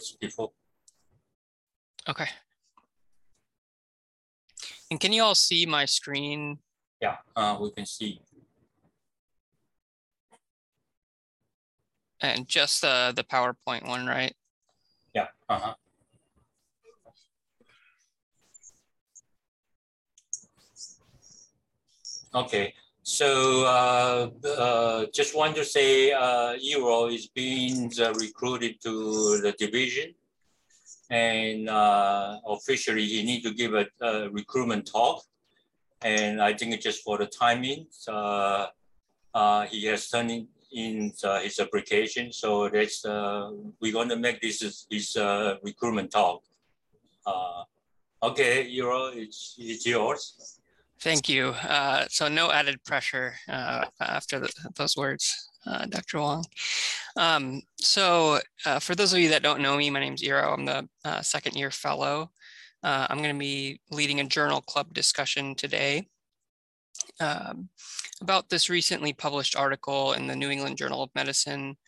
was before. Okay. And can you all see my screen? Yeah, we can see. And just the PowerPoint one, right? Yeah. Uh-huh. Okay. So just want to say Eero is being recruited to the division, and officially you need to give a recruitment talk. And I think just for the timing, he has turned in his application. So that's we're going to make this his recruitment talk. Okay, Eero, it's yours. Thank you. So no added pressure after those words, Dr. Wong. So for those of you that don't know me, my name's Eero. I'm the second year fellow. I'm going to be leading a journal club discussion today about this recently published article in the New England Journal of Medicine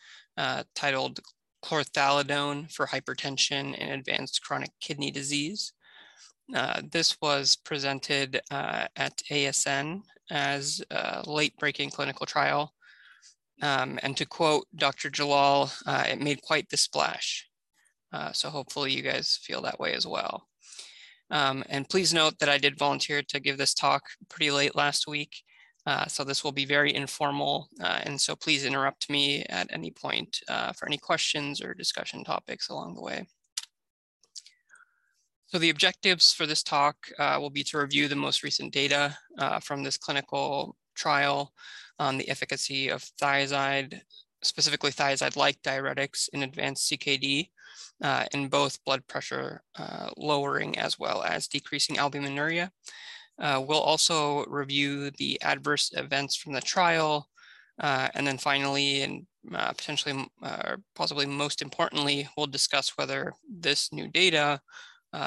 titled Chlorthalidone for Hypertension in Advanced Chronic Kidney Disease. This was presented at ASN as a late-breaking clinical trial. And to quote Dr. Jalal, it made quite the splash. So hopefully you guys feel that way as well. And please note that I did volunteer to give this talk pretty late last week. So this will be very informal. And so please interrupt me at any point for any questions or discussion topics along the way. So the objectives for this talk will be to review the most recent data from this clinical trial on the efficacy of thiazide, specifically thiazide-like diuretics in advanced CKD in both blood pressure lowering as well as decreasing albuminuria. We'll also review the adverse events from the trial. And then finally, and potentially or possibly most importantly, we'll discuss whether this new data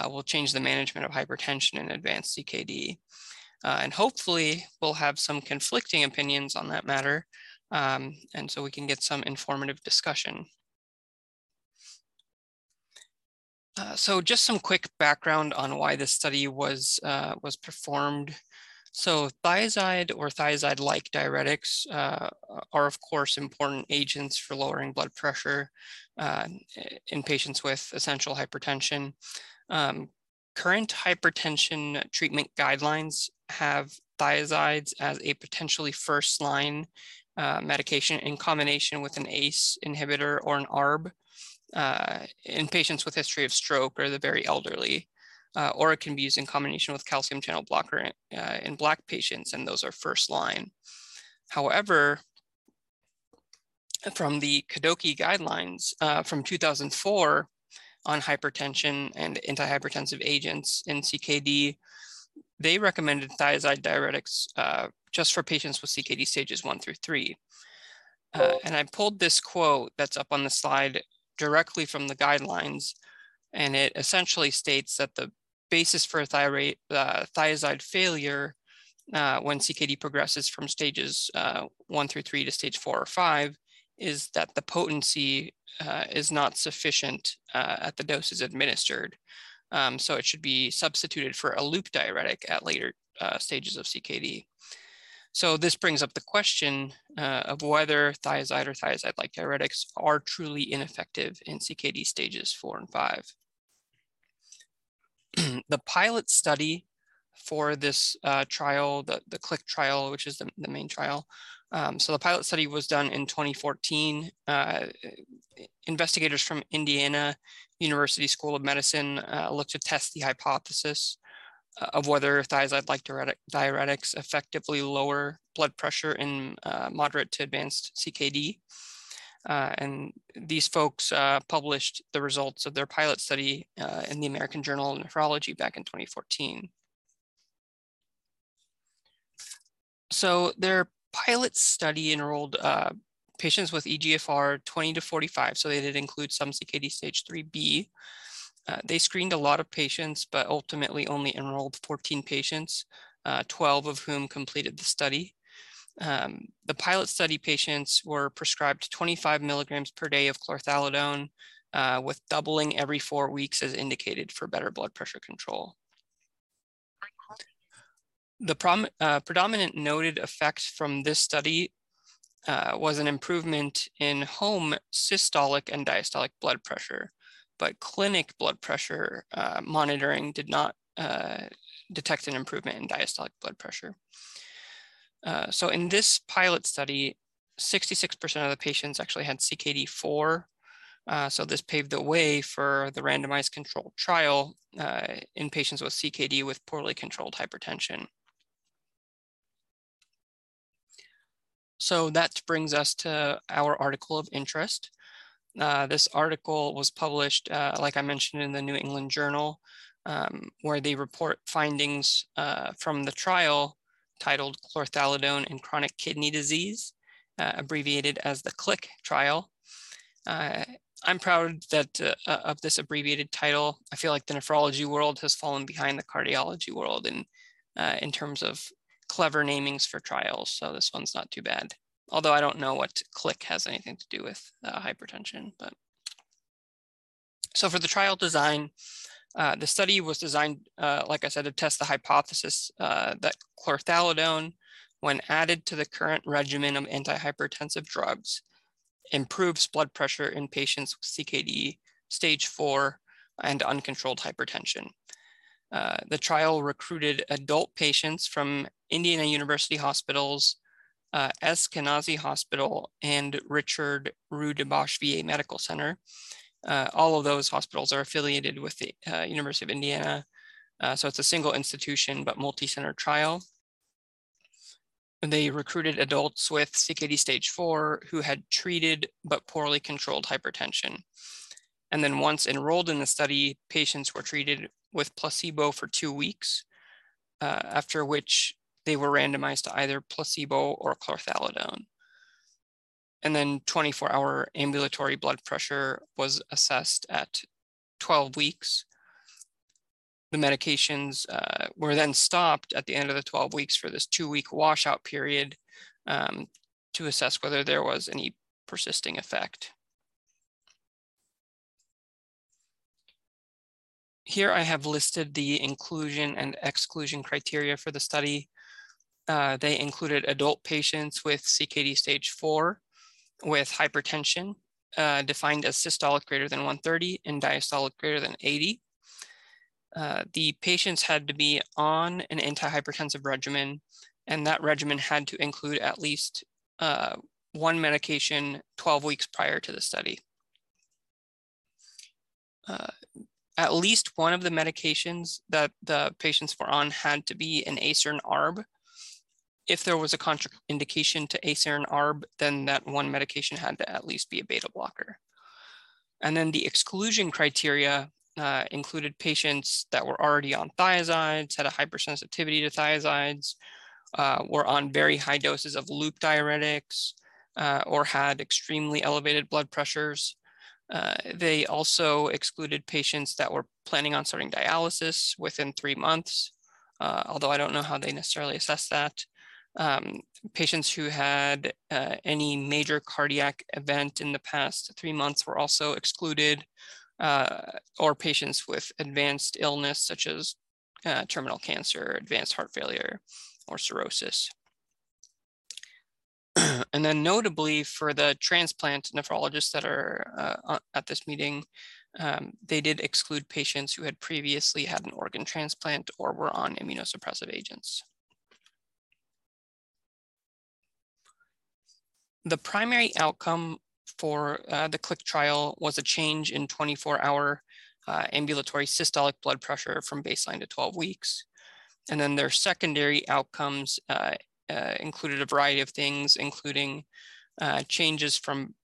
will change the management of hypertension in advanced CKD. And hopefully we'll have some conflicting opinions on that matter. And so we can get some informative discussion. So just some quick background on why this study was performed. So thiazide or thiazide-like diuretics are, of course, important agents for lowering blood pressure in patients with essential hypertension. Current hypertension treatment guidelines have thiazides as a potentially first-line medication in combination with an ACE inhibitor or an ARB in patients with history of stroke or the very elderly, or it can be used in combination with calcium channel blocker in Black patients, and those are first-line. However, from the KDOQI guidelines from 2004, on hypertension and antihypertensive agents in CKD, they recommended thiazide diuretics just for patients with CKD stages 1 through 3. And I pulled this quote that's up on the slide directly from the guidelines, and it essentially states that the basis for thiazide failure when CKD progresses from stages 1 through 3 to stage 4 or 5 is that the potency is not sufficient at the doses administered. So it should be substituted for a loop diuretic at later stages of CKD. So this brings up the question of whether thiazide or thiazide-like diuretics are truly ineffective in CKD stages 4 and 5. The pilot study for this trial, the CLIC trial, which is the main trial, so the pilot study was done in 2014. Investigators from Indiana University School of Medicine looked to test the hypothesis of whether thiazide-like diuretics effectively lower blood pressure in moderate to advanced CKD. And these folks published the results of their pilot study in the American Journal of Nephrology back in 2014. So their pilot study enrolled patients with EGFR 20 to 45, so they did include some CKD stage 3B. They screened a lot of patients, but ultimately only enrolled 14 patients, 12 of whom completed the study. The pilot study patients were prescribed 25 milligrams per day of chlorthalidone with doubling every 4 weeks as indicated for better blood pressure control. The predominant noted effect from this study was an improvement in home systolic and diastolic blood pressure, but clinic blood pressure monitoring did not detect an improvement in diastolic blood pressure. So in this pilot study, 66% of the patients actually had CKD4. So this paved the way for the randomized controlled trial in patients with CKD with poorly controlled hypertension. So that brings us to our article of interest. This article was published, like I mentioned, in the New England Journal, where they report findings from the trial titled Chlorthalidone in Chronic Kidney Disease, abbreviated as the CLIC trial. I'm proud that of this abbreviated title. I feel like the nephrology world has fallen behind the cardiology world in terms of clever namings for trials, so this one's not too bad. Although I don't know what CLIC has anything to do with hypertension. But so for the trial design, the study was designed, like I said, to test the hypothesis that chlorthalidone, when added to the current regimen of antihypertensive drugs, improves blood pressure in patients with CKD stage 4 and uncontrolled hypertension. The trial recruited adult patients from Indiana University Hospitals, Eskenazi Hospital, and Richard Roudebush VA Medical Center. All of those hospitals are affiliated with the University of Indiana. So it's a single institution, but multi-center trial. They recruited adults with CKD stage 4 who had treated but poorly controlled hypertension. And then once enrolled in the study, patients were treated with placebo for 2 weeks, after which they were randomized to either placebo or chlorthalidone. And then 24-hour ambulatory blood pressure was assessed at 12 weeks. The medications were then stopped at the end of the 12 weeks for this 2-week washout period to assess whether there was any persisting effect. Here I have listed the inclusion and exclusion criteria for the study. They included adult patients with CKD stage 4 with hypertension defined as systolic greater than 130 and diastolic greater than 80. The patients had to be on an antihypertensive regimen, and that regimen had to include at least one medication 12 weeks prior to the study. At least one of the medications that the patients were on had to be an ACERN ARB. If there was a contraindication to ACERN ARB, then that one medication had to at least be a beta blocker. And then the exclusion criteria included patients that were already on thiazides, had a hypersensitivity to thiazides, were on very high doses of loop diuretics, or had extremely elevated blood pressures. They also excluded patients that were planning on starting dialysis within 3 months, although I don't know how they necessarily assess that. Patients who had any major cardiac event in the past 3 months were also excluded. Or patients with advanced illness, such as terminal cancer, advanced heart failure, or cirrhosis. And then notably for the transplant nephrologists that are at this meeting, they did exclude patients who had previously had an organ transplant or were on immunosuppressive agents. The primary outcome for the CLIC trial was a change in 24-hour ambulatory systolic blood pressure from baseline to 12 weeks. And then their secondary outcomes included a variety of things, including changes from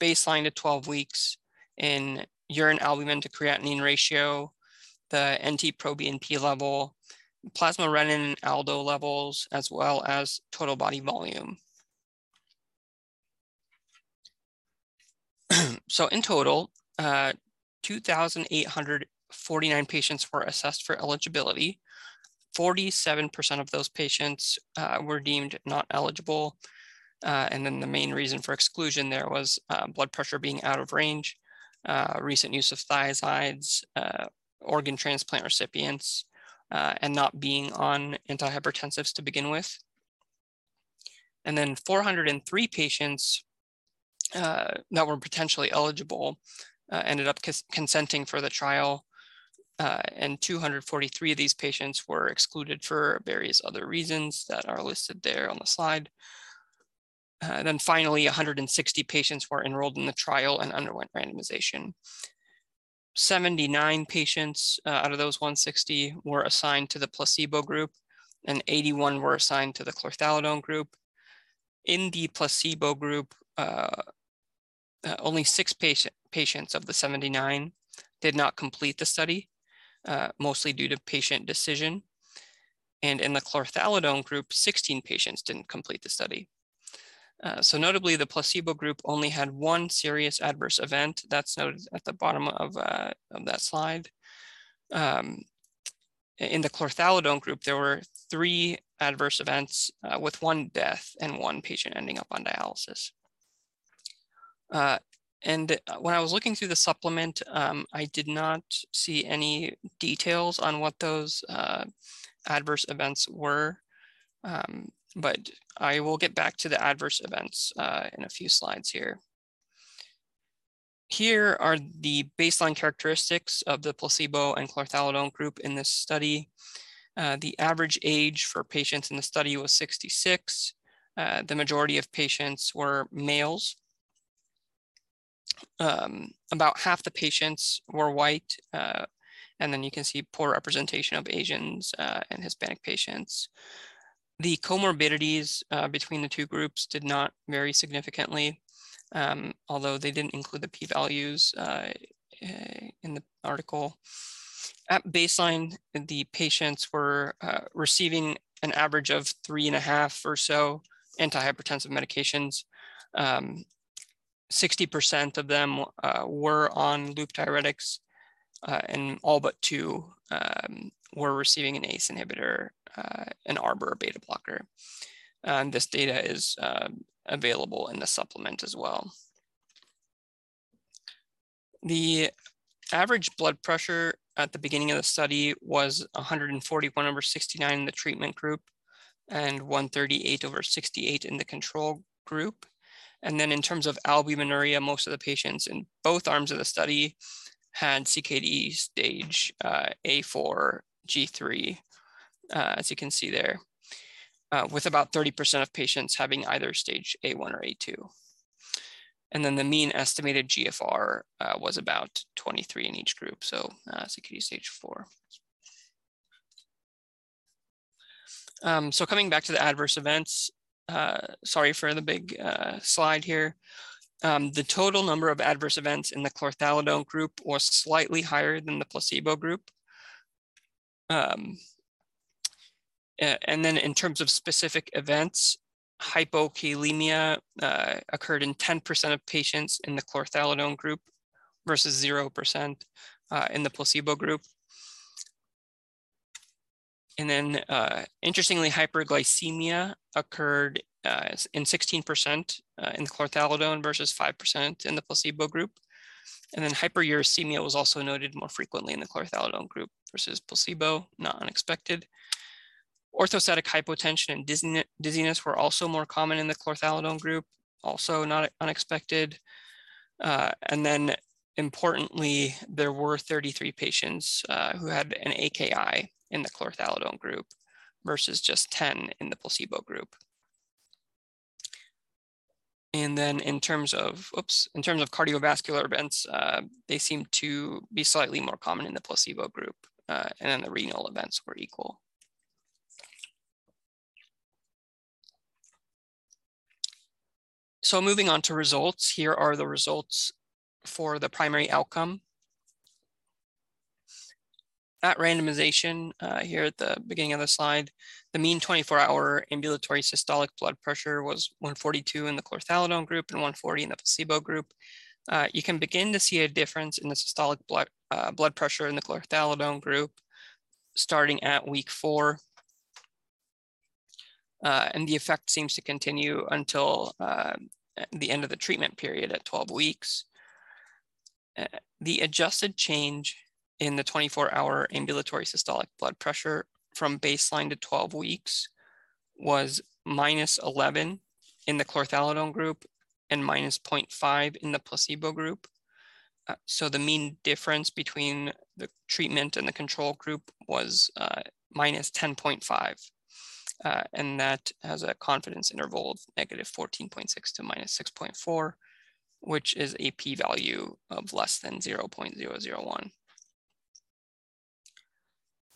baseline to 12 weeks in urine albumin to creatinine ratio, the NT-proBNP level, plasma renin and aldo levels, as well as total body volume. So in total, 2,849 patients were assessed for eligibility, 47% of those patients were deemed not eligible. And then the main reason for exclusion there was blood pressure being out of range, recent use of thiazides, organ transplant recipients, and not being on antihypertensives to begin with. And then 403 patients that were potentially eligible ended up consenting for the trial, and 243 of these patients were excluded for various other reasons that are listed there on the slide. Then finally, 160 patients were enrolled in the trial and underwent randomization. 79 patients out of those 160 were assigned to the placebo group, and 81 were assigned to the chlorthalidone group. In the placebo group, only six patients of the 79 did not complete the study, mostly due to patient decision. And in the chlorthalidone group, 16 patients didn't complete the study. So notably, the placebo group only had one serious adverse event. That's noted at the bottom of that slide. In the chlorthalidone group, there were 3 adverse events with 1 death and 1 patient ending up on dialysis. And when I was looking through the supplement, I did not see any details on what those adverse events were. But I will get back to the adverse events in a few slides here. Here are the baseline characteristics of the placebo and chlorthalidone group in this study. The average age for patients in the study was 66. The majority of patients were males. About half the patients were white. And then you can see poor representation of Asians and Hispanic patients. The comorbidities between the 2 groups did not vary significantly, although they didn't include the p-values in the article. At baseline, the patients were receiving an average of 3.5 or so antihypertensive medications. 60% of them were on loop diuretics, and all but 2 were receiving an ACE inhibitor, an ARB or a beta blocker. This data is available in the supplement as well. The average blood pressure at the beginning of the study was 141/69 in the treatment group and 138/68 in the control group. And then in terms of albuminuria, most of the patients in both arms of the study had CKD stage A4, G3. As you can see there, with about 30% of patients having either stage A1 or A2. And then the mean estimated GFR was about 23 in each group, so CKD stage 4. So coming back to the adverse events, sorry for the big slide here. The total number of adverse events in the chlorthalidone group was slightly higher than the placebo group. And then in terms of specific events, hypokalemia occurred in 10% of patients in the chlorthalidone group versus 0% in the placebo group. And then interestingly, hyperglycemia occurred in 16% in the chlorthalidone versus 5% in the placebo group. And then hyperuricemia was also noted more frequently in the chlorthalidone group versus placebo, not unexpected. Orthostatic hypotension and dizziness were also more common in the chlorthalidone group, also not unexpected. And then importantly, there were 33 patients who had an AKI in the chlorthalidone group versus just 10 in the placebo group. And then in terms of cardiovascular events, they seemed to be slightly more common in the placebo group, and then the renal events were equal. So moving on to results, here are the results for the primary outcome. At randomization, here at the beginning of the slide, the mean 24-hour ambulatory systolic blood pressure was 142 in the chlorthalidone group and 140 in the placebo group. You can begin to see a difference in the systolic blood pressure in the chlorthalidone group starting at week 4. And the effect seems to continue until the end of the treatment period at 12 weeks. The adjusted change in the 24-hour ambulatory systolic blood pressure from baseline to 12 weeks was -11 in the chlorthalidone group and -0.5 in the placebo group. So the mean difference between the treatment and the control group was -10.5. And that has a confidence interval of -14.6 to -6.4, which is a p-value of less than 0.001.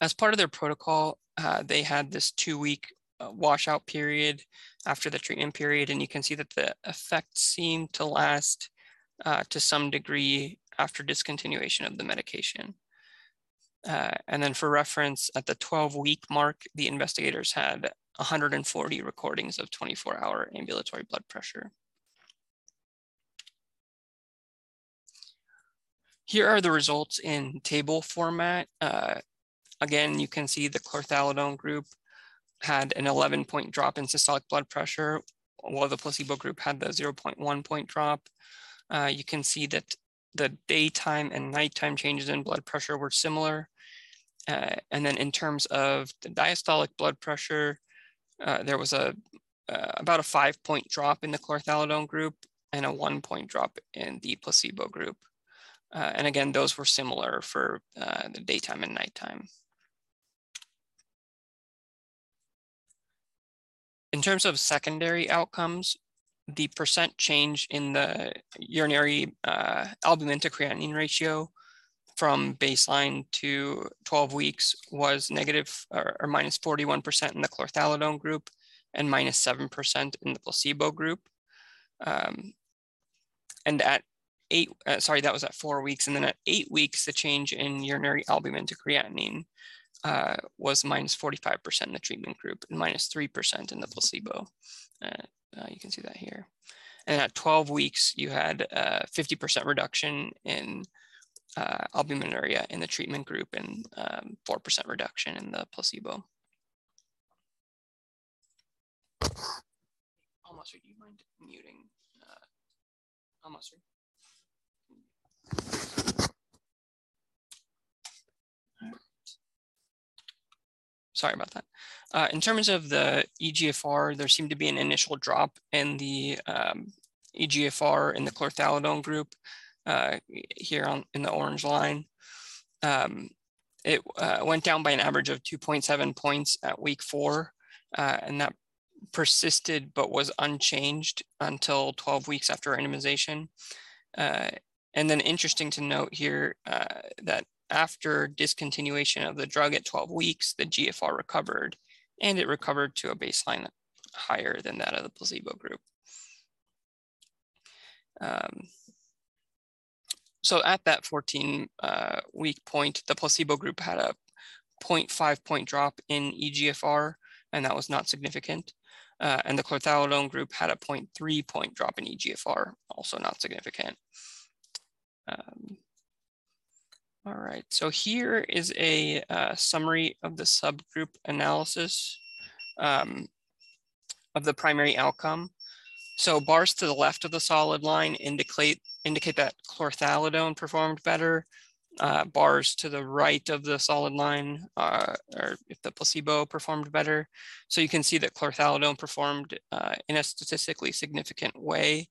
As part of their protocol, they had this 2-week washout period after the treatment period, and you can see that the effects seem to last to some degree after discontinuation of the medication. And then for reference, at the 12-week mark, the investigators had 140 recordings of 24-hour ambulatory blood pressure. Here are the results in table format. Again, you can see the chlorthalidone group had an 11-point drop in systolic blood pressure, while the placebo group had the 0.1-point drop. You can see that the daytime and nighttime changes in blood pressure were similar. And then in terms of the diastolic blood pressure, there was about a 5-point drop in the chlorthalidone group and a 1-point drop in the placebo group. And again, those were similar for the daytime and nighttime. In terms of secondary outcomes, the percent change in the urinary albumin to creatinine ratio from baseline to 12 weeks was negative or -41% in the chlorthalidone group and -7% in the placebo group. And at 8, that was at 4 weeks. And then at 8 weeks, the change in urinary albumin to creatinine was -45% in the treatment group and -3% in the placebo. You can see that here. And at 12 weeks, you had a 50% reduction in albuminuria in the treatment group and 4% reduction in the placebo. Almost, do you mind muting? Almost. Sorry about that. In terms of the EGFR, there seemed to be an initial drop in the EGFR in the chlorthalidone group here in the orange line. It went down by an average of 2.7 points at week 4, and that persisted but was unchanged until 12 weeks after randomization. And then interesting to note here that after discontinuation of the drug at 12 weeks, the GFR recovered, and it recovered to a baseline higher than that of the placebo group. So at that 14-week point, the placebo group had a 0.5-point drop in EGFR, and that was not significant. And the chlorthalidone group had a 0.3-point drop in EGFR, also not significant. All right, so here is a summary of the subgroup analysis of the primary outcome. So bars to the left of the solid line indicate that chlorthalidone performed better. Bars to the right of the solid line are if the placebo performed better. So you can see that chlorthalidone performed in a statistically significant way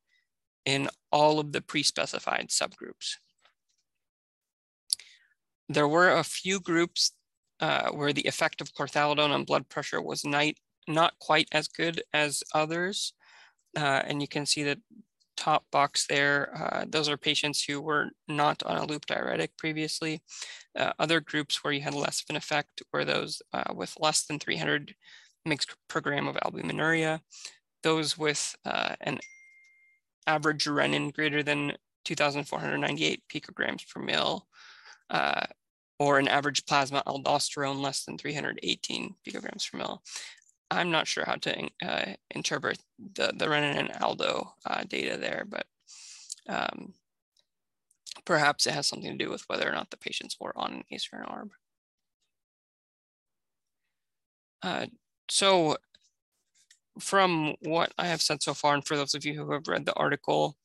in all of the pre-specified subgroups. There were a few groups where the effect of chlorthalidone on blood pressure was not quite as good as others. And you can see the top box there. Those are patients who were not on a loop diuretic previously. Other groups where you had less of an effect were those with less than 300 mg per gram of albuminuria, those with an average renin greater than 2,498 picograms per mil, or an average plasma aldosterone less than 318 picograms per mil. I'm not sure how to interpret the renin and aldo data there, but perhaps it has something to do with whether or not the patients were on an ACE or an ARB. So from what I have said so far, and for those of you who have read the article,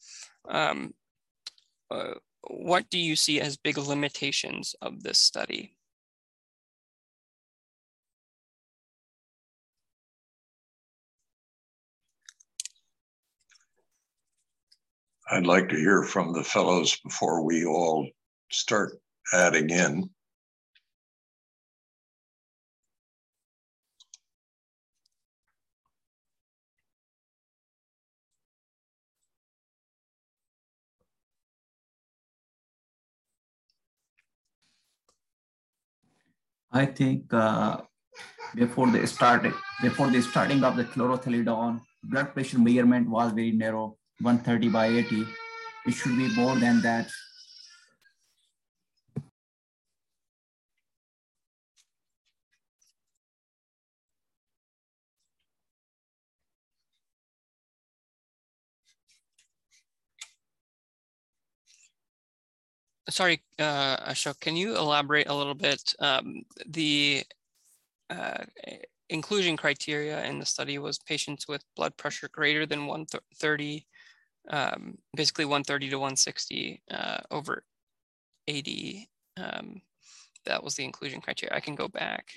what do you see as big limitations of this study? I'd like to hear from the fellows before we all start adding in. I think before the starting of the chlorthalidone, blood pressure measurement was very narrow, 130/80. It should be more than that. Sorry, Ashok, can you elaborate a little bit? The inclusion criteria in the study was patients with blood pressure greater than 130, basically 130 to 160 over 80. That was the inclusion criteria. I can go back.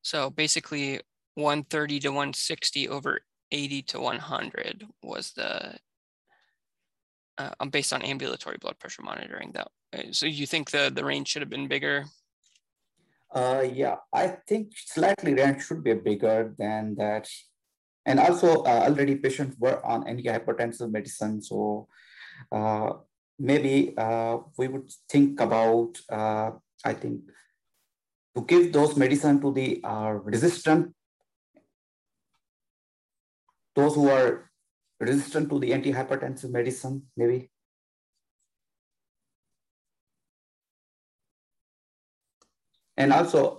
So basically, 130 to 160 over 80 to 100 was the based on ambulatory blood pressure monitoring. That so you think the range should have been bigger? Yeah, I think slightly range should be bigger than that, and also already patients were on antihypertensive medicine, so maybe we would think about I think to give those medicine to the resistant. Those who are resistant to the antihypertensive medicine, maybe. And also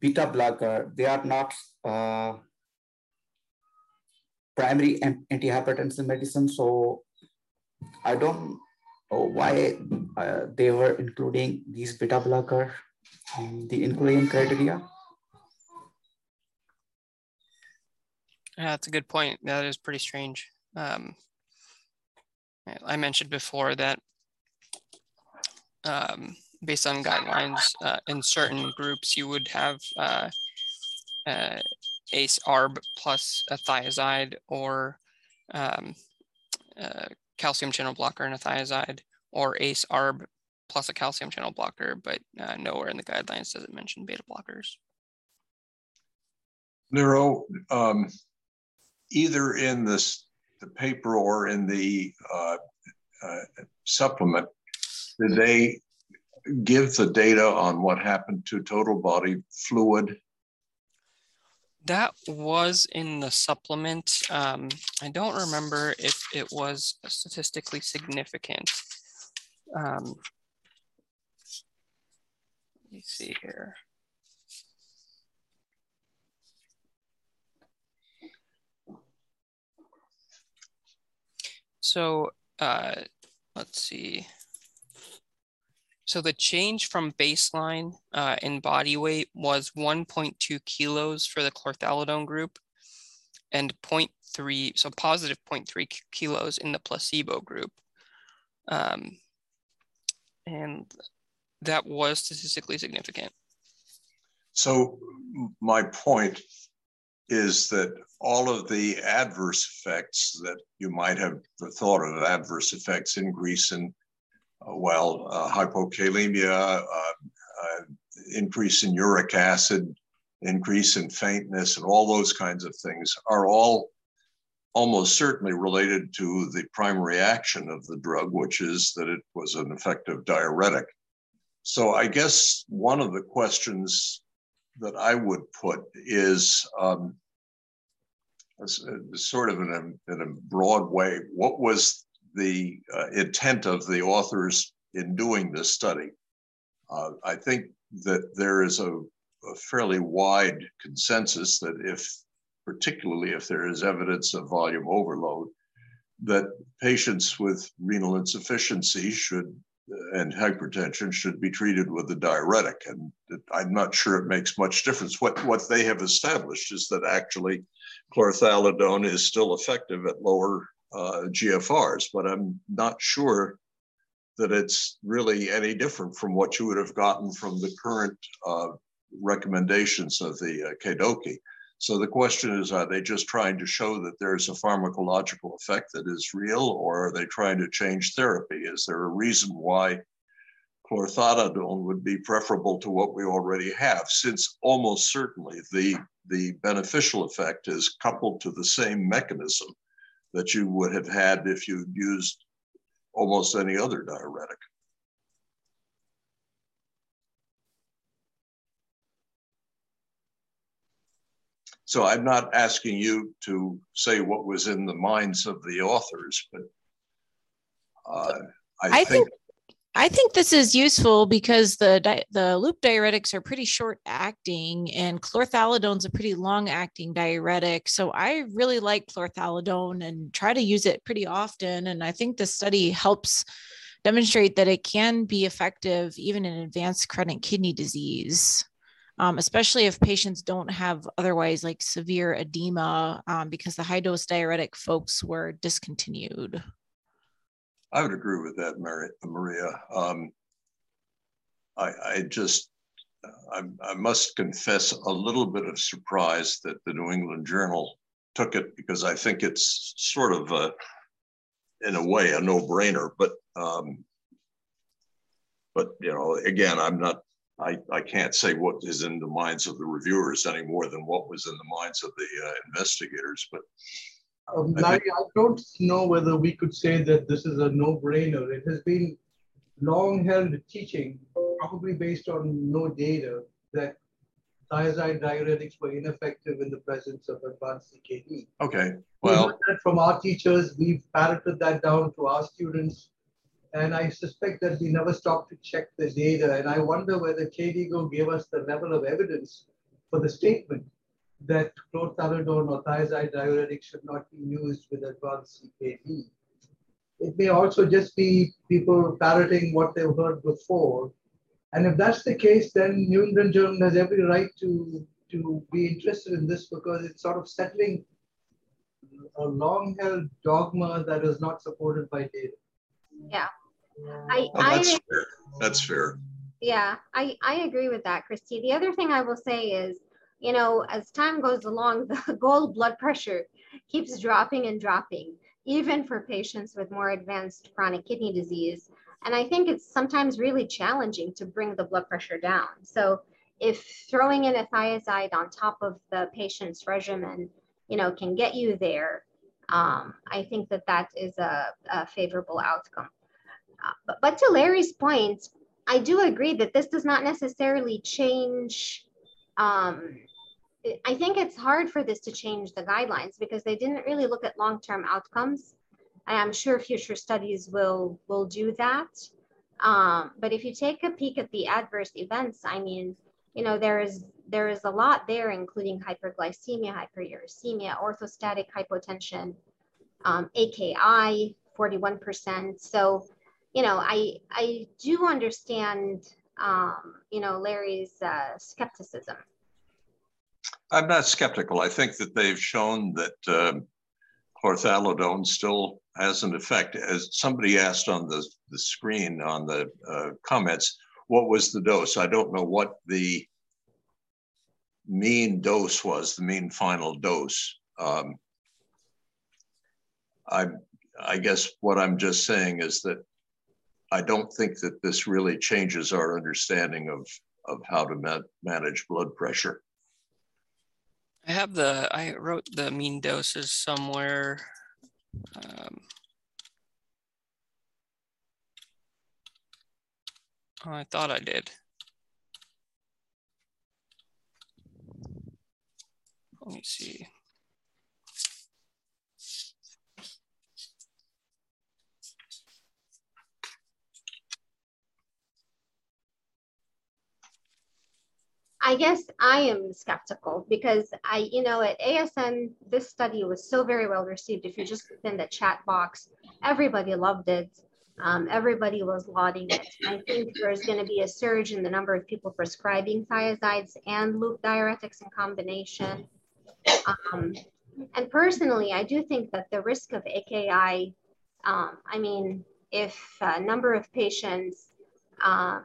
beta blocker, they are not primary antihypertensive medicine. So I don't know why they were including these beta blocker in the inclusion criteria. Yeah, that's a good point. That is pretty strange. I mentioned before that based on guidelines, in certain groups, you would have ACE ARB plus a thiazide or a calcium channel blocker and a thiazide, or ACE ARB plus a calcium channel blocker, but nowhere in the guidelines does it mention beta blockers. Eero, either in this, the paper or in the supplement, did they give the data on what happened to total body fluid? That was in the supplement. I don't remember if it was statistically significant. Let me see here. So let's see. So the change from baseline in body weight was 1.2 kilos for the chlorthalidone group and 0.3, so positive 0.3 kilos in the placebo group. And that was statistically significant. So my point is that all of the adverse effects that you might have thought of, adverse effects increase in, hypokalemia, increase in uric acid, increase in faintness, and all those kinds of things are all almost certainly related to the primary action of the drug, which is that it was an effective diuretic. So I guess one of the questions that I would put is sort of in a broad way, what was the intent of the authors in doing this study? I think that there is a fairly wide consensus that if, particularly if there is evidence of volume overload, that patients with renal insufficiency should and hypertension should be treated with a diuretic. And I'm not sure it makes much difference. What they have established is that actually chlorthalidone is still effective at lower GFRs, but I'm not sure that it's really any different from what you would have gotten from the current recommendations of the KDOQI. So the question is, are they just trying to show that there's a pharmacological effect that is real, or are they trying to change therapy? Is there a reason why chlorthalidone would be preferable to what we already have, since almost certainly the beneficial effect is coupled to the same mechanism that you would have had if you used almost any other diuretic? So I'm not asking you to say what was in the minds of the authors, but I think this is useful because the loop diuretics are pretty short acting, and chlorthalidone's a pretty long acting diuretic. So I really like chlorthalidone and try to use it pretty often. And I think this study helps demonstrate that it can be effective even in advanced chronic kidney disease. Especially if patients don't have otherwise like severe edema, because the high dose diuretic folks were discontinued. I would agree with that, Maria. I must confess a little bit of surprise that the New England Journal took it, because I think it's sort of a, in a way, a no-brainer. But you know, again, I can't say what is in the minds of the reviewers any more than what was in the minds of the investigators. But Larry, I don't know whether we could say that this is a no-brainer. It has been long-held teaching, probably based on no data, that thiazide diuretics were ineffective in the presence of advanced CKD. Okay, well, we heard that from our teachers, we've parroted that down to our students. And I suspect that we never stopped to check the data. And I wonder whether KDOQI gave us the level of evidence for the statement that chlorthalidone or thiazide diuretic should not be used with advanced CKD. It may also just be people parroting what they've heard before. And if that's the case, then New England Journal has every right to be interested in this, because it's sort of settling a long-held dogma that is not supported by data. Yeah. Well, that's fair. That's fair. Yeah, I agree with that, Christy. The other thing I will say is, you know, as time goes along, the goal blood pressure keeps dropping and dropping, even for patients with more advanced chronic kidney disease. And I think it's sometimes really challenging to bring the blood pressure down. So if throwing in a thiazide on top of the patient's regimen, you know, can get you there, I think that is a favorable outcome. But to Larry's point, I do agree that this does not necessarily change. I think it's hard for this to change the guidelines, because they didn't really look at long-term outcomes. And I'm sure future studies will do that. But if you take a peek at the adverse events, I mean, you know, there is a lot there, including hyperglycemia, hyperuricemia, orthostatic hypotension, AKI, 41%. So, you know, I do understand, you know, Larry's skepticism. I'm not skeptical. I think that they've shown that chlorthalidone still has an effect. As somebody asked on the screen, on the comments, what was the dose? I don't know what the mean dose was, the mean final dose. I guess what I'm just saying is that I don't think that this really changes our understanding of how to manage blood pressure. I wrote the mean doses somewhere. I thought I did. Let me see. I guess I am skeptical because I, you know, at ASN, this study was so very well received. If you just look in the chat box, everybody loved it. Everybody was lauding it. I think there's going to be a surge in the number of people prescribing thiazides and loop diuretics in combination. And personally, I do think that the risk of AKI, I mean, if a number of patients,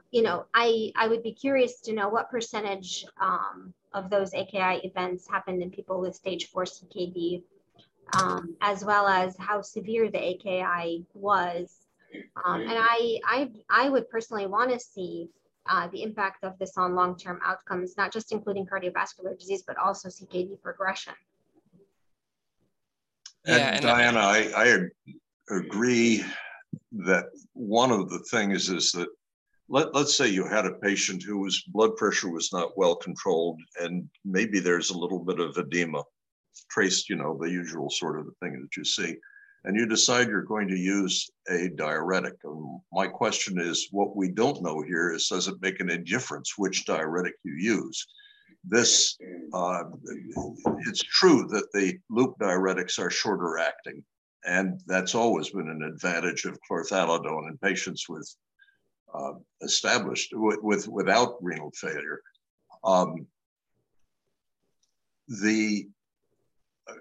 you know, I would be curious to know what percentage of those AKI events happened in people with stage 4 CKD, as well as how severe the AKI was. And I would personally want to see the impact of this on long-term outcomes, not just including cardiovascular disease, but also CKD progression. And Diana, I agree that one of the things is that let's say you had a patient who was blood pressure was not well controlled, and maybe there's a little bit of edema, traced, you know, the usual sort of thing that you see. And you decide you're going to use a diuretic. And my question is, what we don't know here is, does it make any difference which diuretic you use? This, it's true that the loop diuretics are shorter acting, and that's always been an advantage of chlorthalidone in patients with without renal failure.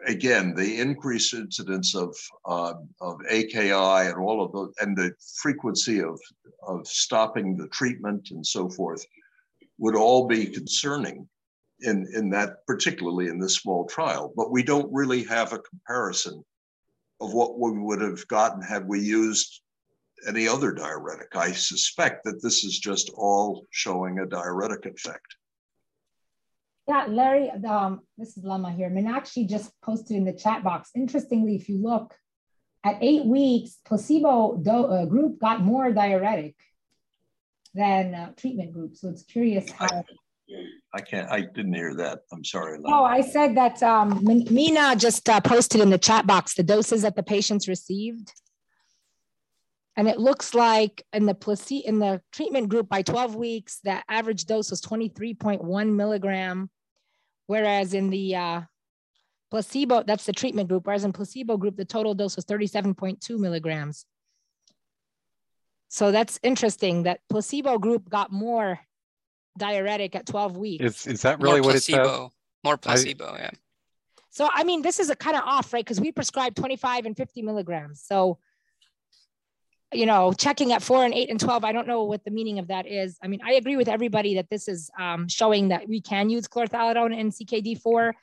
Again, the increased incidence of AKI and all of those, and the frequency of stopping the treatment and so forth, would all be concerning in that, particularly in this small trial. But we don't really have a comparison of what we would have gotten had we used any other diuretic. I suspect that this is just all showing a diuretic effect. Yeah, Larry, this is Lama here. Meenakshi just posted in the chat box. Interestingly, if you look at 8 weeks, placebo group got more diuretic than treatment group. So it's curious how. I didn't hear that. I'm sorry, Lama. Oh, I said that Mina just posted in the chat box the doses that the patients received. And it looks like in the treatment group by 12 weeks, the average dose was 23.1 milligram, whereas in the placebo, that's the treatment group, whereas in placebo group, the total dose was 37.2 milligrams. So that's interesting that placebo group got more diuretic at 12 weeks. Is that really more what it's more placebo, yeah. So, I mean, this is a kind of off, right? Because we prescribe 25 and 50 milligrams. So, you know, checking at 4 and 8 and 12, I don't know what the meaning of that is. I mean, I agree with everybody that this is showing that we can use chlorthalidone in CKD4.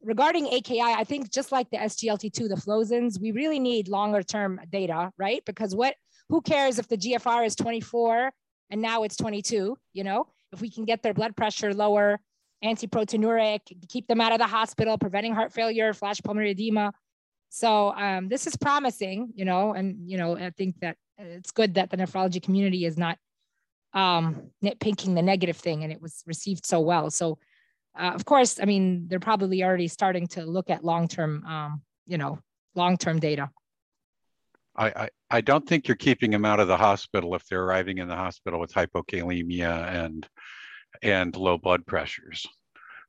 Regarding AKI, I think just like the SGLT2, the flozins, we really need longer term data, right? Because who cares if the GFR is 24 and now it's 22, you know? If we can get their blood pressure lower, antiproteinuric, keep them out of the hospital, preventing heart failure, flash pulmonary edema. So this is promising, you know, and, you know, I think that it's good that the nephrology community is not nitpicking the negative thing, and it was received so well. So, of course, I mean, they're probably already starting to look at long-term, you know, long-term data. I don't think you're keeping them out of the hospital if they're arriving in the hospital with hypokalemia and low blood pressures.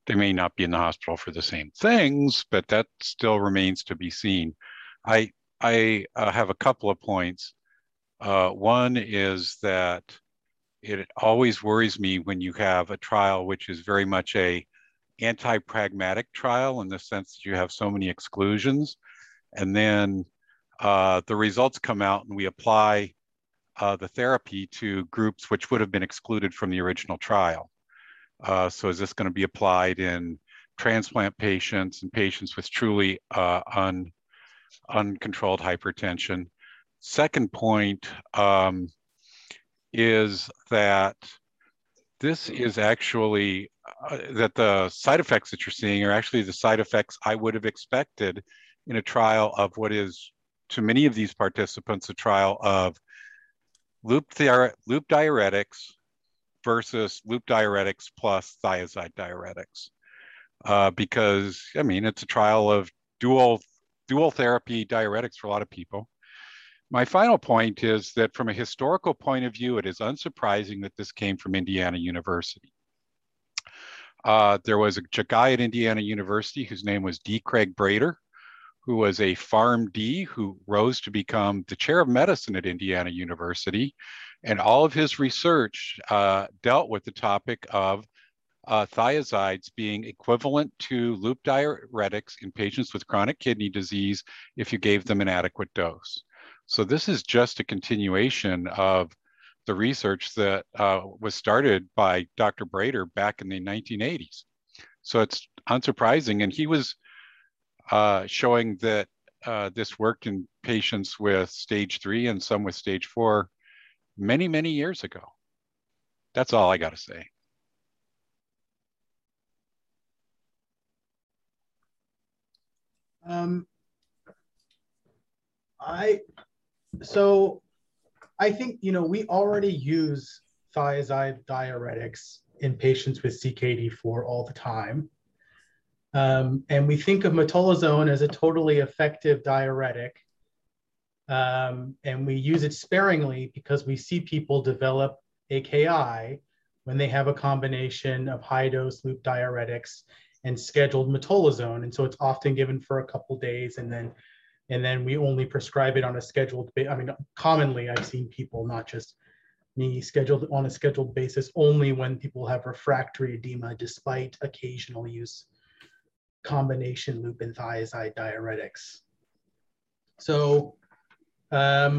They may not be in the hospital for the same things, but that still remains to be seen. I have a couple of points. One is that it always worries me when you have a trial which is very much a anti-pragmatic trial in the sense that you have so many exclusions, and then the results come out and we apply the therapy to groups which would have been excluded from the original trial. So is this going to be applied in transplant patients and patients with truly uncontrolled hypertension? Second point is that this is actually, that the side effects that you're seeing are actually the side effects I would have expected in a trial of what is, to many of these participants, a trial of loop diuretics versus loop diuretics plus thiazide diuretics, because, I mean, it's a trial of dual therapy diuretics for a lot of people. My final point is that from a historical point of view, it is unsurprising that this came from Indiana University. There was a guy at Indiana University whose name was D. Craig Brader, who was a PharmD who rose to become the chair of medicine at Indiana University. And all of his research dealt with the topic of thiazides being equivalent to loop diuretics in patients with chronic kidney disease if you gave them an adequate dose. So this is just a continuation of the research that was started by Dr. Brader back in the 1980s. So it's unsurprising. And he was showing that this worked in patients with stage 3 and some with stage 4 many, many years ago. That's all I got to say. I think, you know, we already use thiazide diuretics in patients with CKD4 all the time. And we think of metolazone as a totally effective diuretic. And we use it sparingly because we see people develop AKI when they have a combination of high dose loop diuretics and scheduled metolazone. And so it's often given for a couple of days, and then we only prescribe it on a scheduled basis. I mean, commonly I've seen people, not just me, scheduled on a scheduled basis only when people have refractory edema, despite occasional use combination loop and thiazide diuretics. So, I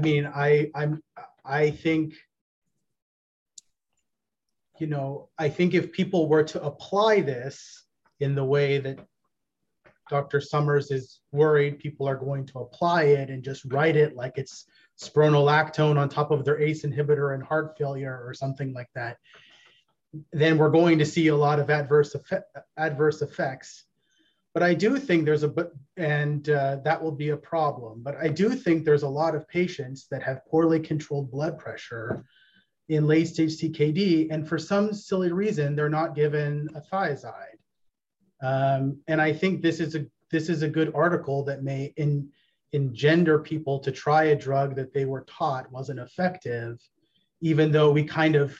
mean, I think, you know, I think if people were to apply this in the way that Dr. Summers is worried people are going to apply it and just write it like it's spironolactone on top of their ACE inhibitor and heart failure or something like that, then we're going to see a lot of adverse effects. But I do think there's that will be a problem. But I do think there's a lot of patients that have poorly controlled blood pressure in late stage CKD, and for some silly reason, they're not given a thiazide. And I think this is a good article that may engender people to try a drug that they were taught wasn't effective, even though we kind of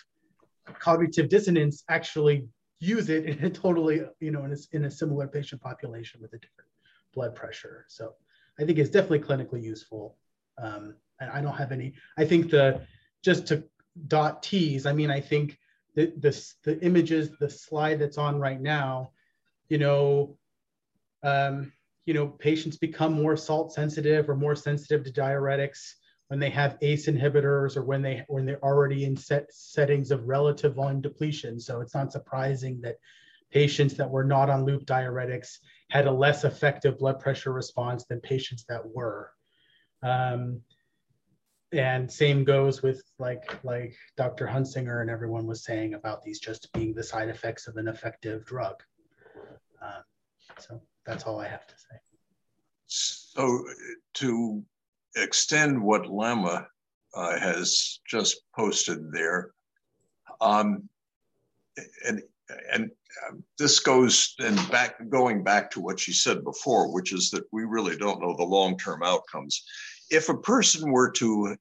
cognitive dissonance actually use it in a totally, you know, in a similar patient population with a different blood pressure. So I think it's definitely clinically useful. And I don't have any, I think just to dot tease, I mean, I think the images, the slide that's on right now, patients become more salt sensitive or more sensitive to diuretics when they have ACE inhibitors or when they're already in settings of relative volume depletion. So it's not surprising that patients that were not on loop diuretics had a less effective blood pressure response than patients that were. And same goes with like Dr. Hunsinger and everyone was saying about these just being the side effects of an effective drug. So that's all I have to say. So to extend what Lemma has just posted there, and this goes going back to what she said before, which is that we really don't know the long-term outcomes. If a person were to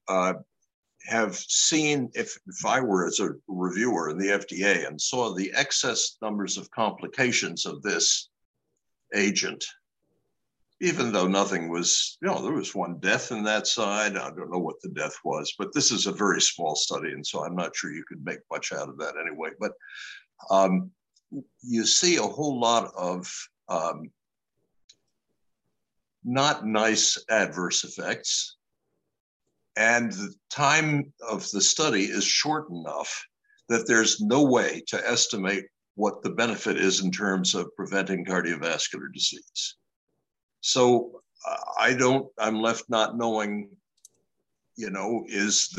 have seen, if I were as a reviewer in the FDA and saw the excess numbers of complications of this agent, even though nothing was, you know, there was one death in that side. I don't know what the death was, but this is a very small study. And so I'm not sure you could make much out of that anyway. But you see a whole lot of not nice adverse effects. And the time of the study is short enough that there's no way to estimate what the benefit is in terms of preventing cardiovascular disease. So I'm left not knowing, you know, this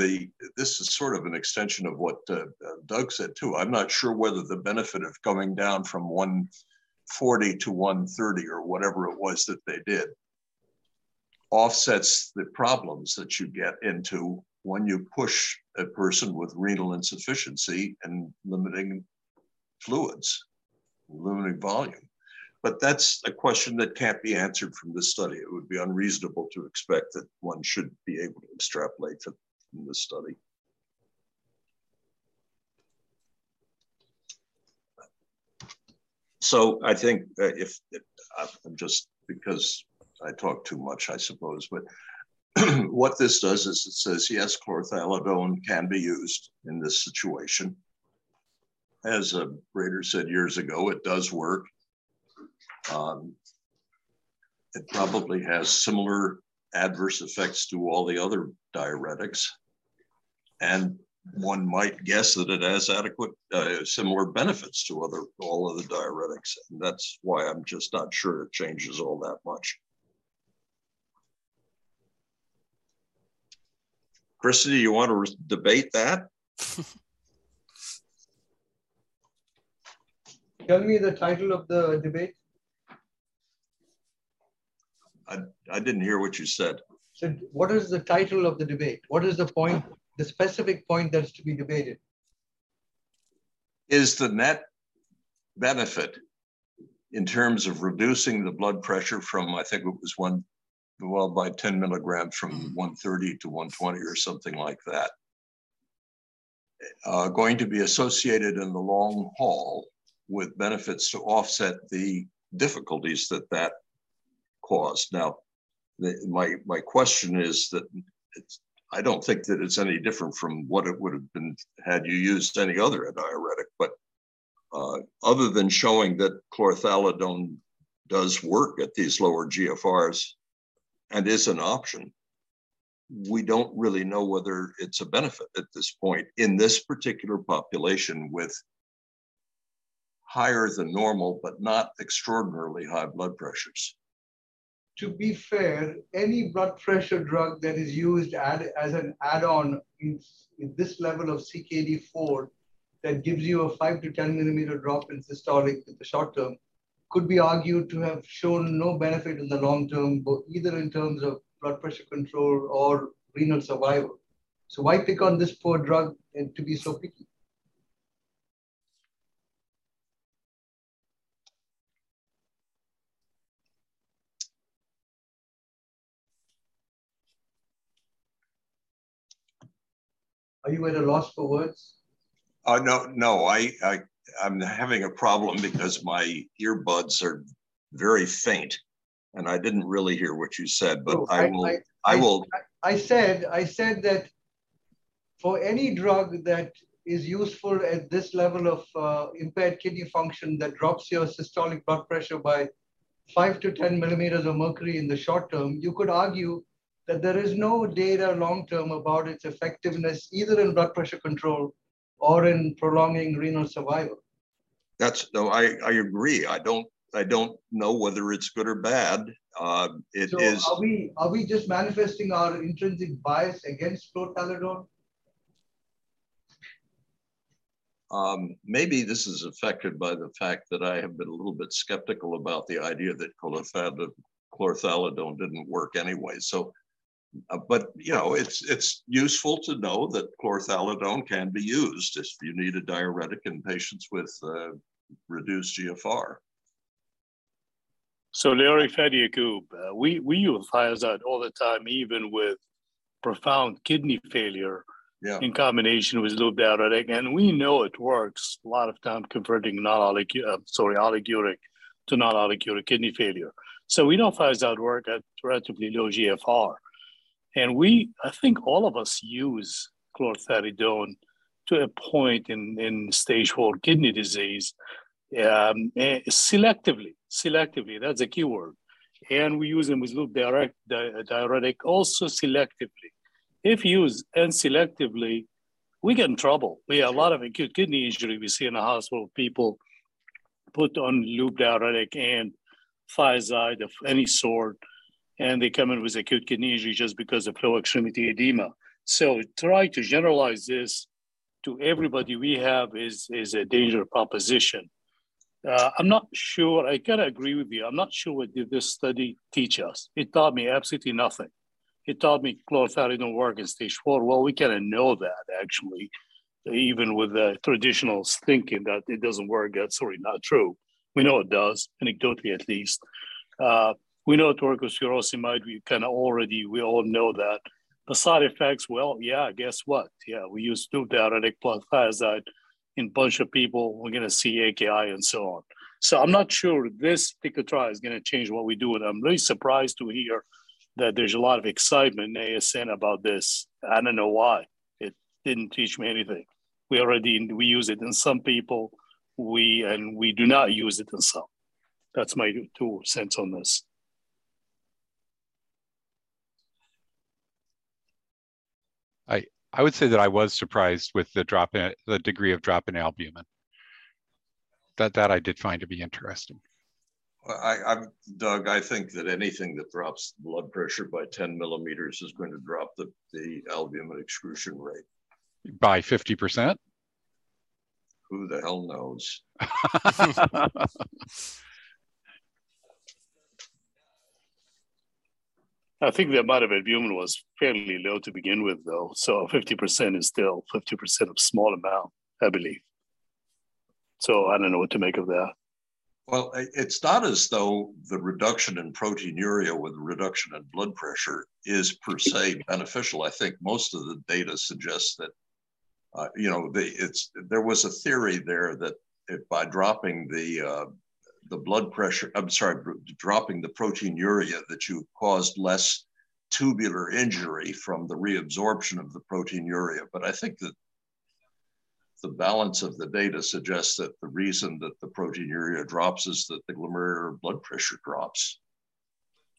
is sort of an extension of what Doug said too. I'm not sure whether the benefit of going down from 140 to 130 or whatever it was that they did offsets the problems that you get into when you push a person with renal insufficiency and limiting fluids, limiting volume. But that's a question that can't be answered from this study. It would be unreasonable to expect that one should be able to extrapolate from this study. So I think I'm just, because I talk too much, I suppose, but what this does is it says, yes, chlorthalidone can be used in this situation. As Brader said years ago, it does work. It probably has similar adverse effects to all the other diuretics. And one might guess that it has adequate, similar benefits to all other diuretics. And that's why I'm just not sure it changes all that much. Christy, you want to debate that? Tell me the title of the debate. I didn't hear what you said. So what is the title of the debate? What is the point, the specific point that's to be debated? Is the net benefit in terms of reducing the blood pressure from, I think it was by 10 milligrams from 130 to 120 or something like that, going to be associated in the long haul with benefits to offset the difficulties that that caused. Now, my question is that I don't think that it's any different from what it would have been had you used any other diuretic, but other than showing that chlorthalidone does work at these lower GFRs and is an option, we don't really know whether it's a benefit at this point in this particular population with higher than normal, but not extraordinarily high blood pressures. To be fair, any blood pressure drug that is used as an add-on in this level of CKD4 that gives you a 5 to 10 millimeter drop in systolic in the short term could be argued to have shown no benefit in the long term, either in terms of blood pressure control or renal survival. So why pick on this poor drug and to be so picky? Are you at a loss for words? No, I'm having a problem because my earbuds are very faint, and I didn't really hear what you said. But I will. I said that for any drug that is useful at this level of impaired kidney function that drops your systolic blood pressure by 5 to 10 millimeters of mercury in the short term, you could argue that there is no data long-term about its effectiveness, either in blood pressure control or in prolonging renal survival. I agree. I don't know whether it's good or bad. Are we just manifesting our intrinsic bias against chlorthalidone? Maybe this is affected by the fact that I have been a little bit skeptical about the idea that chlorthalidone didn't work anyway. So. But you know, it's useful to know that chlorthalidone can be used if you need a diuretic in patients with reduced GFR. So, Larry Fadiakoub, we utilize that all the time, even with profound kidney failure, in combination with loop diuretic, and we know it works a lot of time converting oliguric to non-oliguric kidney failure. So we know that work at relatively low GFR. And I think all of us use chlorthalidone to a point in stage 4 kidney disease, selectively, that's a key word. And we use them with loop diuretic also selectively. If used and selectively, we get in trouble. We have a lot of acute kidney injury we see in the hospital, people put on loop diuretic and thiazide of any sort, and they come in with acute kidney injury just because of low extremity edema. So try to generalize this to everybody we have is a dangerous proposition. I'm not sure, I kind of agree with you. I'm not sure what did this study teach us. It taught me absolutely nothing. It taught me chlorthalidone work in stage 4. Well, we kind of know that actually, even with the traditional thinking that it doesn't work, not true. We know it does, anecdotally at least. We know it works with furosemide. We all know that. The side effects, well, yeah, guess what? Yeah, we use loop diuretic plus thiazide in a bunch of people. We're going to see AKI and so on. So I'm not sure this particular trial is going to change what we do with it. I'm really surprised to hear that there's a lot of excitement in ASN about this. I don't know why. It didn't teach me anything. We use it in some people, and we do not use it in some. That's my 2 cents on this. I would say that I was surprised with the degree of drop in albumin. That I did find to be interesting. Doug, I think that anything that drops blood pressure by 10 millimeters is going to drop the albumin excretion rate. By 50%? Who the hell knows? I think the amount of albumin was fairly low to begin with, though. So 50% is still 50% of small amount, I believe. So I don't know what to make of that. Well, it's not as though the reduction in proteinuria with reduction in blood pressure is per se beneficial. I think most of the data suggests that, there was a theory there that by dropping the blood pressure, dropping the proteinuria, that you caused less tubular injury from the reabsorption of the proteinuria. But I think that the balance of the data suggests that the reason that the proteinuria drops is that the glomerular blood pressure drops.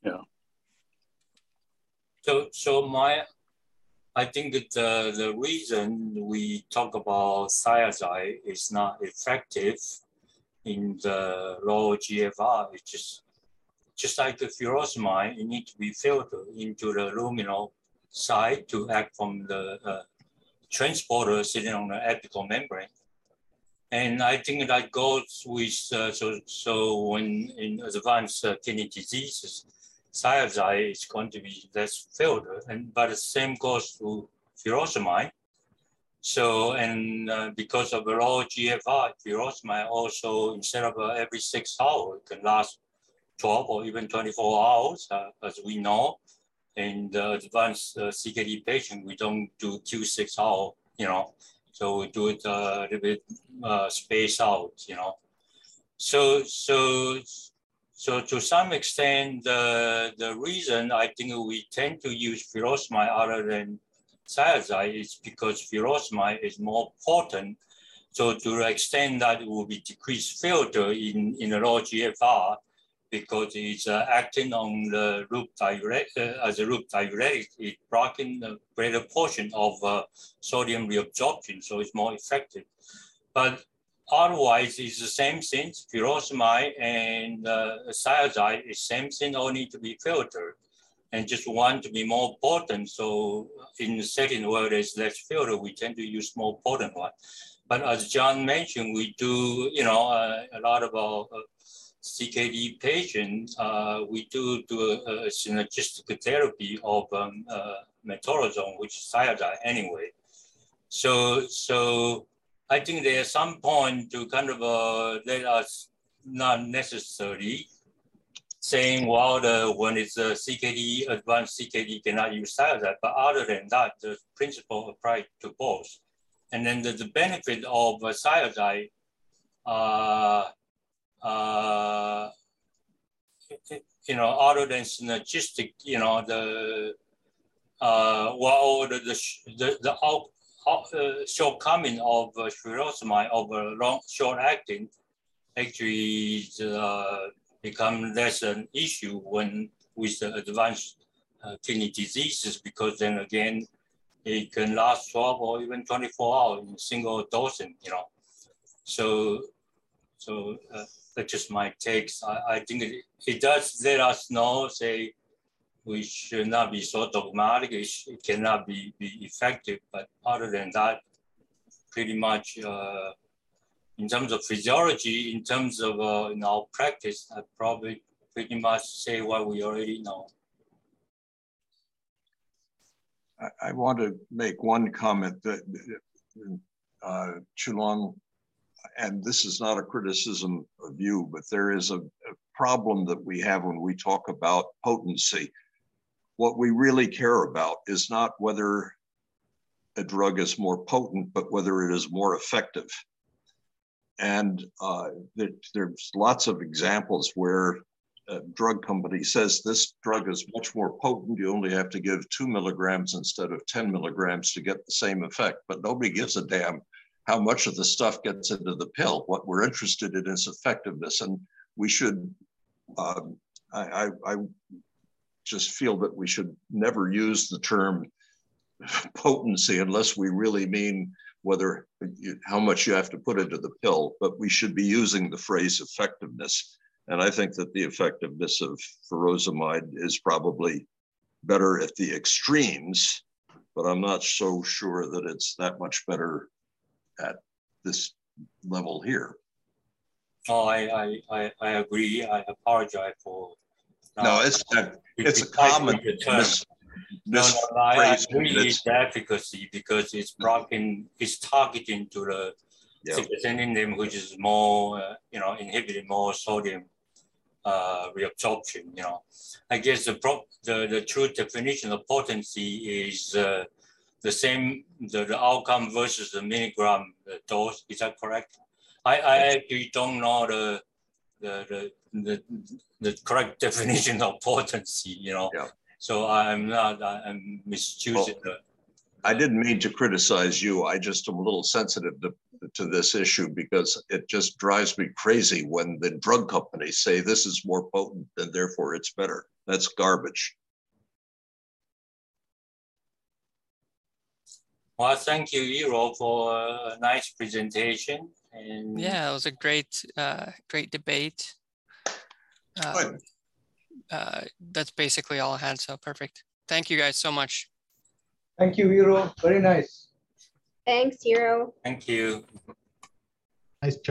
Yeah. I think that the reason we talk about thiazide is not effective in the low GFR. It's just like the furosemide, it needs to be filtered into the luminal side to act from the transporter sitting on the apical membrane. And I think that goes with, when in advanced kidney diseases, thiazide is going to be less filtered, but the same goes to furosemide. So, because of the low GFR, furosemide also, instead of every 6 hours, it can last 12 or even 24 hours, as we know. And advanced CKD patient, we don't do Q6 hour, so we do it a little bit spaced out, So to some extent, the reason I think we tend to use furosemide other than thiazide is because furosemide is more potent. So to the extent that it will be decreased filter in the low GFR, because it's acting on the loop diuretic, as a loop diuretic, it's blocking the greater portion of sodium reabsorption, so it's more effective. But otherwise, it's the same thing. Furosemide and thiazide is same thing, all need to be filtered, and just want to be more potent. So in the setting where there's less filter, we tend to use more potent one. But as John mentioned, we do, a lot of our CKD patients, we do a synergistic therapy of metolazone, which is thiazide anyway. So I think there's some point to kind of let us not necessarily saying, well, when it's a CKD, advanced CKD cannot use thiazide, but other than that, the principle applies to both. And then the benefit of thiazide, other than synergistic, the shortcoming of furosemide over long short acting actually become less an issue when with the advanced kidney diseases, because then again it can last 12 or even 24 hours in a single dosing, So that's just my takes. I think it does let us know, say, we should not be so dogmatic. It cannot be effective. But other than that, pretty much in terms of physiology, in terms of in our practice, I probably pretty much say what we already know. I want to make one comment that Chulong, and this is not a criticism of you, but there is a problem that we have when we talk about potency. What we really care about is not whether a drug is more potent, but whether it is more effective. And there's lots of examples where a drug company says this drug is much more potent. You only have to give 2 milligrams instead of 10 milligrams to get the same effect, but nobody gives a damn how much of the stuff gets into the pill. What we're interested in is effectiveness. And we should, I just feel that we should never use the term potency unless we really mean whether how much you have to put into the pill, but we should be using the phrase effectiveness. And I think that the effectiveness of furosemide is probably better at the extremes, but I'm not so sure that it's that much better at this level here. No, I agree. I apologize for. No, it's a common no, I agree with the efficacy because it's blocking, it's targeting to the cytisininum, which is more, inhibiting more sodium reabsorption. I guess the true definition of potency is the same, the outcome versus the milligram dose. Is that correct? I actually don't know the correct definition of potency. So I'm misusing. Well, I didn't mean to criticize you. I just am a little sensitive to this issue because it just drives me crazy when the drug companies say this is more potent and therefore it's better. That's garbage. Well, thank you, Eero, for a nice presentation. And yeah, it was a great debate. That's basically all I had, so perfect. Thank you guys so much. Thank you, Eero. Very nice. Thanks, Eero. Thank you. Nice job.